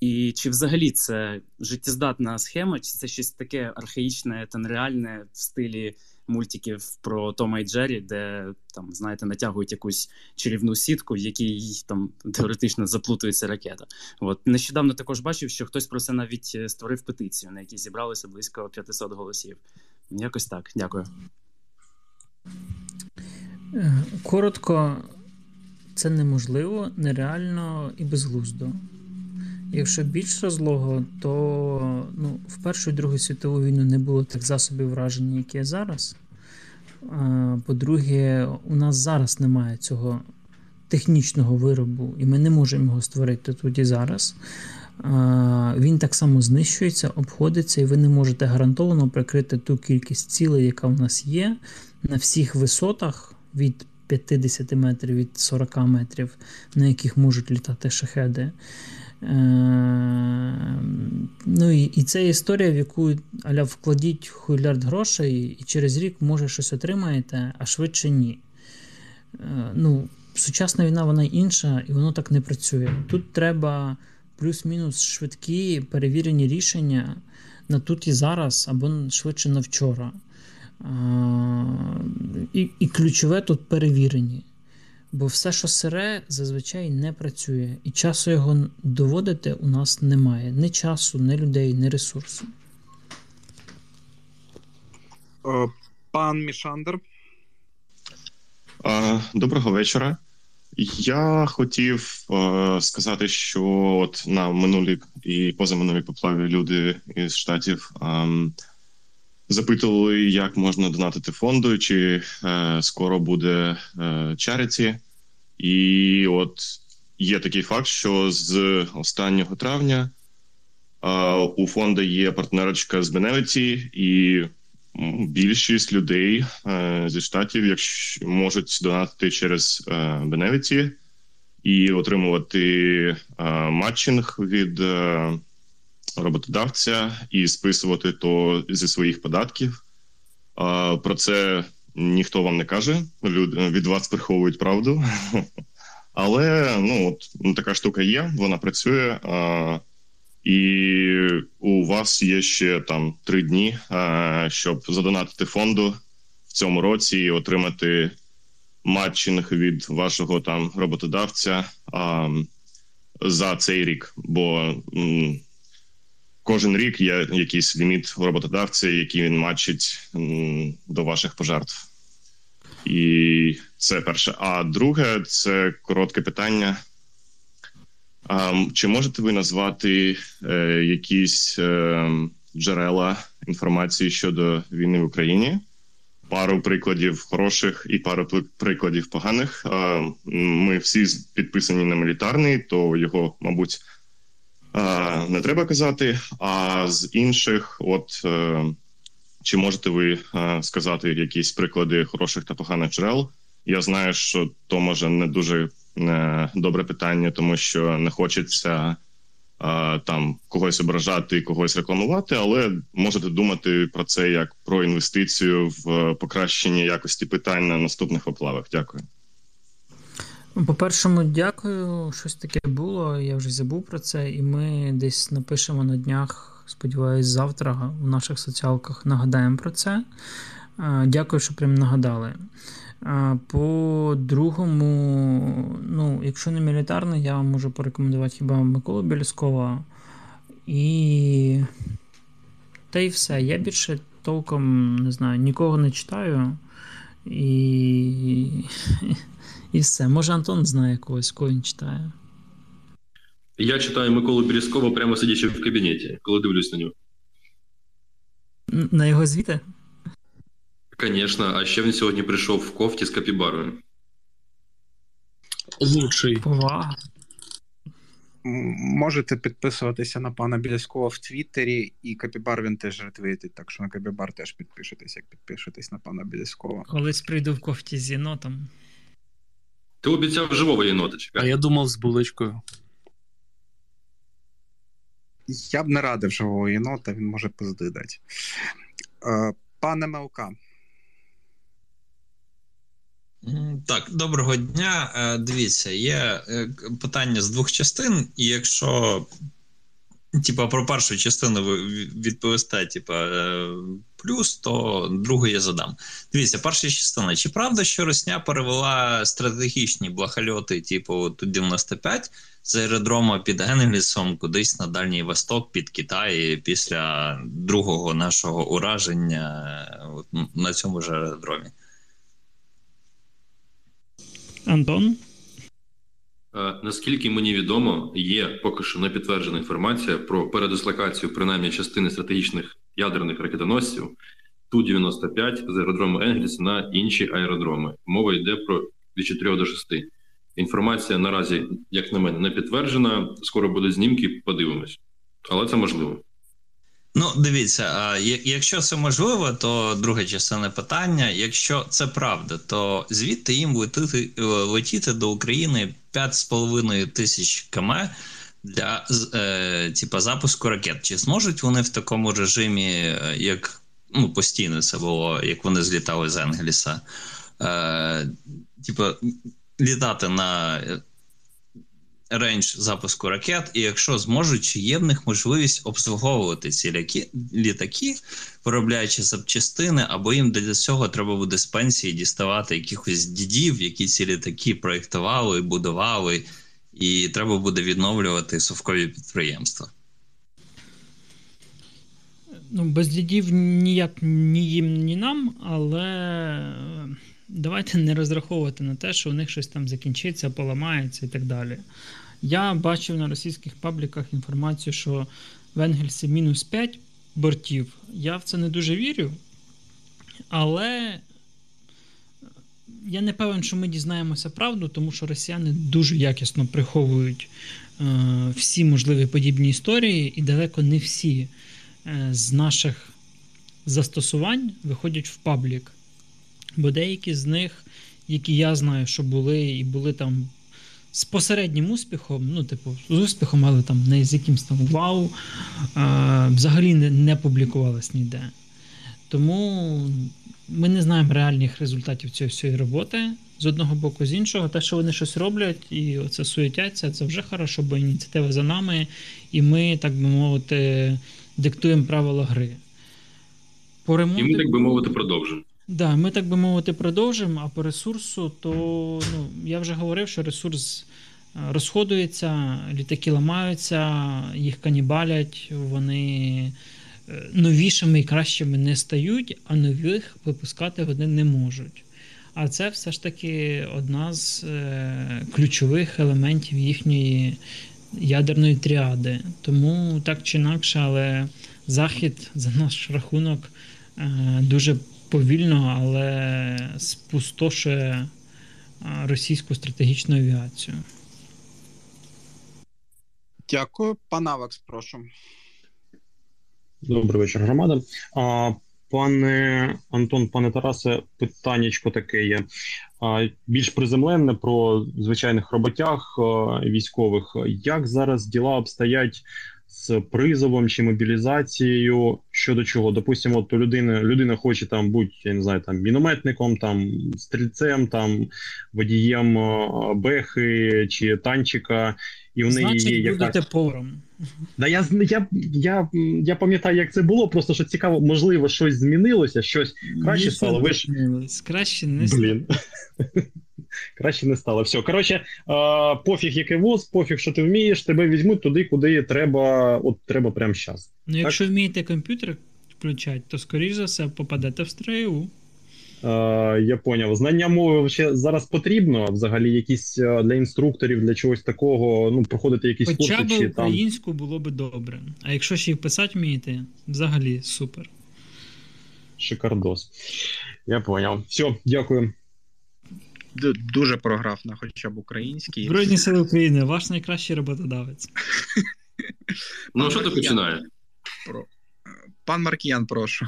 І чи взагалі це життєздатна схема, чи це щось таке архаїчне та нереальне в стилі мультиків про Тома і Джері, де, там, знаєте, натягують якусь чарівну сітку, в якій там теоретично заплутується ракета. От. Нещодавно також бачив, що хтось про це навіть створив петицію, на якій зібралося близько 500 голосів. Якось так. Дякую. Коротко, це неможливо, нереально і безглуздо. Якщо більш розлого, то в Першу і Другу світову війну не було тих засобів враження, які є зараз. По-друге, у нас зараз немає цього технічного виробу, і ми не можемо його створити тут і зараз, він так само знищується, обходиться, і ви не можете гарантовано прикрити ту кількість цілей, яка в нас є на всіх висотах від 50 метрів, від 40 метрів, на яких можуть літати шахеди. Ну і це історія, в яку аля вкладіть хуйлярд грошей і через рік, може, щось отримаєте, а швидше ні. Ну, сучасна війна, вона інша, і воно так не працює. Тут треба плюс-мінус швидкі перевірені рішення на тут і зараз, або швидше на вчора. І ключове тут перевірені. Бо все, що сире, зазвичай не працює. І часу його доводити у нас немає. Ні часу, ні людей, ні ресурсу. Пан Мішандр. Доброго вечора. Я хотів сказати, що от на минулій і позаминулій поплаві люди із Штатів запитували, як можна донатити фонду, чи скоро буде чариті. І от є такий факт, що з останнього травня у фонду є партнерочка з Benevity, і більшість людей зі Штатів можуть донатити через Benevity і отримувати матчинг від роботодавця і списувати то зі своїх податків. Про це ніхто вам не каже, люди від вас приховують правду. Але ну, от, така штука є, вона працює. І у вас є ще там 3 дні, щоб задонатити фонду в цьому році і отримати матчинг від вашого там роботодавця за цей рік. Бо кожен рік є якийсь ліміт роботодавця, який він матчить до ваших пожертв. І це перше. А друге, це коротке питання. Чи можете ви назвати якісь джерела інформації щодо війни в Україні? Пару прикладів хороших і пару прикладів поганих. Ми всі підписані на мілітарний, то його, мабуть, не треба казати. А з інших, от чи можете ви сказати якісь приклади хороших та поганих джерел? Я знаю, що то може не дуже добре питання, тому що не хочеться там когось ображати, когось рекламувати, але можете думати про це як про інвестицію в покращення якості питань на наступних поплавах. Дякую. По-першому, дякую. Щось таке було, я вже забув про це, і ми десь напишемо на днях, сподіваюсь, завтра в наших соціалках нагадаємо про це. Дякую, що прям нагадали. По-другому, ну, якщо не мілітарний, я вам можу порекомендувати хіба Миколу Бєлєскова. Та й все. Я більше толком, не знаю, нікого не читаю. І все. Може, Антон знає когось, кого він читає. Я читаю Миколу Бєлєскова, прямо сидячи в кабінеті, коли дивлюсь на нього. На його звіти? Конечно, а ще він сьогодні прийшов в кофті з Капібарою. Лучший. Повага. Можете підписуватися на пана Бєлєскова в Твіттері, і Капібар він теж ретвітить, так що на Капібар теж підпишетесь, як підпишетесь на пана Бєлєскова. Колись прийду в кофті з єнотом. Ти обіцяв живого єноточка. А я думав з булочкою. Я б не радив живого єнота, він може пизди дати. Пане Мелка. Так, доброго дня. Дивіться, є питання з 2 частин, і якщо про першу частину ви відповісте плюс, то другу я задам. Дивіться, перша частина. Чи правда, що Росія перевела стратегічні блахольоти Ту-95 з аеродрома під Енгельсом кудись на Дальній Восток, під Китай, після другого нашого ураження на цьому ж аеродромі? Антон? Наскільки мені відомо, є поки що непідтверджена інформація про передислокацію принаймні частини стратегічних ядерних ракетоносців Ту-95 з аеродрому Енгельс на інші аеродроми. Мова йде про від 4 до 6. Інформація наразі, як на мене, не підтверджена. Скоро будуть знімки, подивимось. Але це можливо. Ну, дивіться, якщо це можливо, то друге частина питання. Якщо це правда, то звідти їм летіти до України 5,5 тисяч км для запуску ракет. Чи зможуть вони в такому режимі, як постійно це було, як вони злітали з Енгельса, літати на рейндж запуску ракет, і якщо зможуть, чи є в них можливість обслуговувати ці літаки, виробляючи запчастини, або їм для цього треба буде з пенсії діставати якихось дідів, які ці літаки проєктували, будували, і треба буде відновлювати совкові підприємства? Без дідів ніяк ні їм, ні нам, але давайте не розраховувати на те, що у них щось там закінчиться, поламається і так далі. Я бачив на російських пабліках інформацію, що в Енгельсі мінус 5 бортів. Я в це не дуже вірю, але я не певен, що ми дізнаємося правду, тому що росіяни дуже якісно приховують всі можливі подібні історії, і далеко не всі з наших застосувань виходять в паблік. Бо деякі з них, які я знаю, що були, і були там з посереднім успіхом, з успіхом, але там не з якимсь там вау, взагалі не публікувалось ніде. Тому ми не знаємо реальних результатів цієї всієї роботи, з одного боку, з іншого. Те, що вони щось роблять, і оце суетяться, це вже хорошо, бо ініціатива за нами, і ми, так би мовити, диктуємо правила гри. І ми, так би мовити, продовжимо. Да, ми, так би мовити, продовжимо, а по ресурсу, то я вже говорив, що ресурс розходується, літаки ламаються, їх канібалять, вони новішими і кращими не стають, а нових випускати вони не можуть. А це все ж таки одна з ключових елементів їхньої ядерної тріади. Тому так чи інакше, але Захід за наш рахунок дуже повільно, але спустошує російську стратегічну авіацію. Дякую. Пан Авакс, прошу. Добрий вечір, громада. Пане Антон, пане Тарасе, питаннячко таке є. Більш приземлене про звичайних роботяг військових. Як зараз діла обстоять з призовом чи мобілізацією, щодо чого? Допустимо, то людина хоче там бути, мінометником, стрільцем, водієм бехи чи танчика, і в неї є якась... Значить, будете поваром. Да, я пам'ятаю, як це було, просто що цікаво, можливо, щось змінилося, щось краще стало. Ви ж... Краще не стало. Блін. Краще не стало. Все. Коротше, пофіг, який воз, пофіг, що ти вмієш, тебе візьмуть туди, куди треба, треба прямо зараз. Якщо вмієте комп'ютер включати, то, скоріш за все, попадете в строю. Я поняв. Знання мови зараз потрібно? Взагалі, якісь для інструкторів, для чогось такого, проходити якісь курси? Хоча б українську було б добре. А якщо ще й писати вмієте, взагалі супер. Шикардос. Я поняв. Все, дякую. Дуже прографна, хоча б український. Збройні сили України, ваш найкращий роботодавець. Що ти починає? Пан Маркіян, прошу.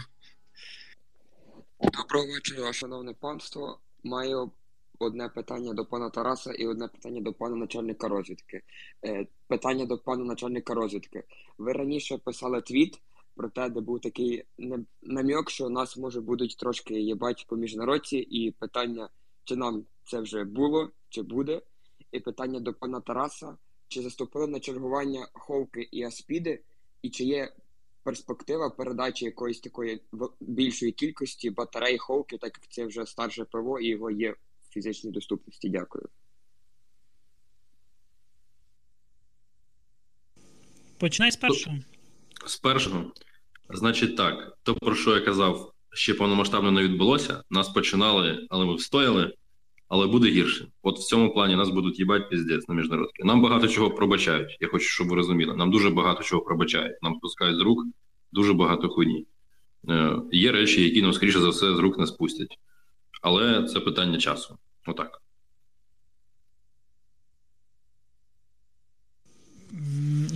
Доброго вечора, шановне панство. Маю одне питання до пана Тараса і одне питання до пана начальника розвідки. Питання до пана начальника розвідки. Ви раніше писали твіт про те, де був такий намік, що нас, може, будуть трошки їбать по міжнародці, і питання, чи нам це вже було, чи буде. І питання до пана Тараса. Чи заступили на чергування Ховки і Аспіди? І чи є перспектива передачі якоїсь такої більшої кількості батарей Ховки, так як це вже старше ПВО і його є в фізичній доступності? Дякую. Починай з першого. З першого. Значить так, то, про що я казав, ще повномасштабно не відбулося, нас починали, але ми встояли, але буде гірше. От в цьому плані нас будуть їбать піздець на міжнародки. Нам багато чого пробачають, я хочу, щоб ви розуміли. Нам дуже багато чого пробачають, нам спускають з рук дуже багато хуйні. Є речі, які нам, скоріше за все, з рук не спустять. Але це питання часу. Отак.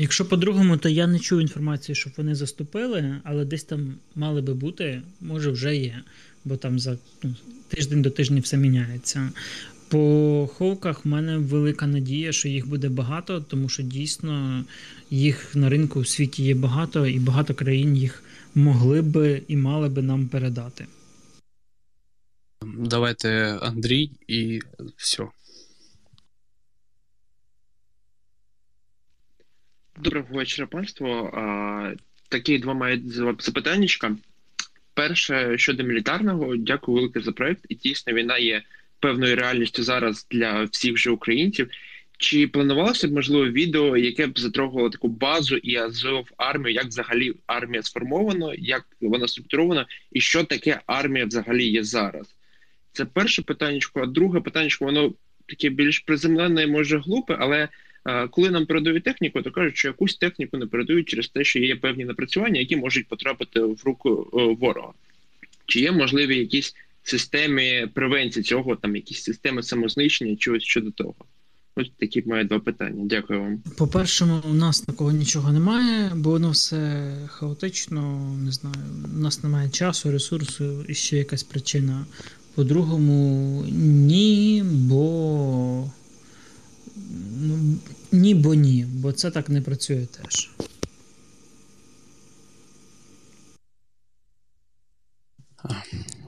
Якщо по-другому, то я не чув інформації, щоб вони заступили, але десь там мали би бути, може вже є, бо там за тиждень до тижня все міняється. По ховках в мене велика надія, що їх буде багато, тому що дійсно їх на ринку в світі є багато, і багато країн їх могли би і мали би нам передати. Давайте Андрій і все. Доброго вечора, панство. Такі два маю запитаннячка. Перше, щодо мілітарного, дякую велике за проект. І дійсно війна є певною реальністю зараз для всіх же українців. Чи планувалося б, можливо, відео, яке б затрогало таку базу і Азов армію, як взагалі армія сформована, як вона структурована, і що таке армія взагалі є зараз? Це перше питаннячко. А друге питаннячко, воно таке більш приземлене, може глупе, але коли нам передають техніку, то кажуть, що якусь техніку не передають через те, що є певні напрацювання, які можуть потрапити в руку ворога. Чи є можливі якісь системи превенції цього, там якісь системи самознищення, чогось щодо того? Ось такі мої два питання. Дякую вам. По-перше, у нас такого нічого немає, бо воно все хаотично, не знаю, у нас немає часу, ресурсу і ще якась причина. По-другому, ні, бо це так не працює теж.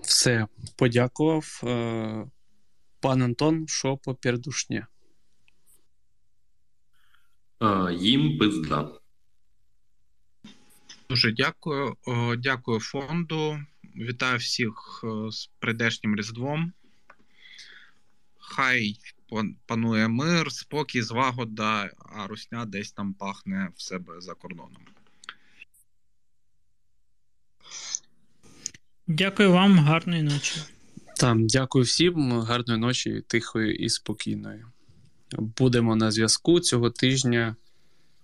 Все, подякував. Пан Антон, що по пердушні? Їм пизда. Дуже дякую. Дякую фонду. Вітаю всіх з прийдешнім Різдвом. Хай панує мир, спокій, злагода, а русня десь там пахне в себе за кордоном. Дякую вам, гарної ночі. Там, дякую всім, гарної ночі, тихої і спокійної. Будемо на зв'язку цього тижня.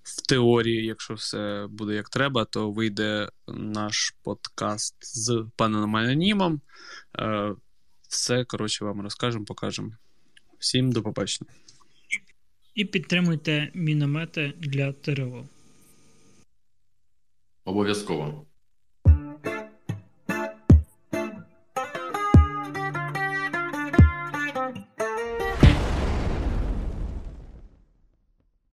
В теорії, якщо все буде як треба, то вийде наш подкаст з паном Анонімом. Все, коротше, вам розкажемо, покажемо. Всім до побачення. І підтримуйте міномети для ТРО. Обов'язково.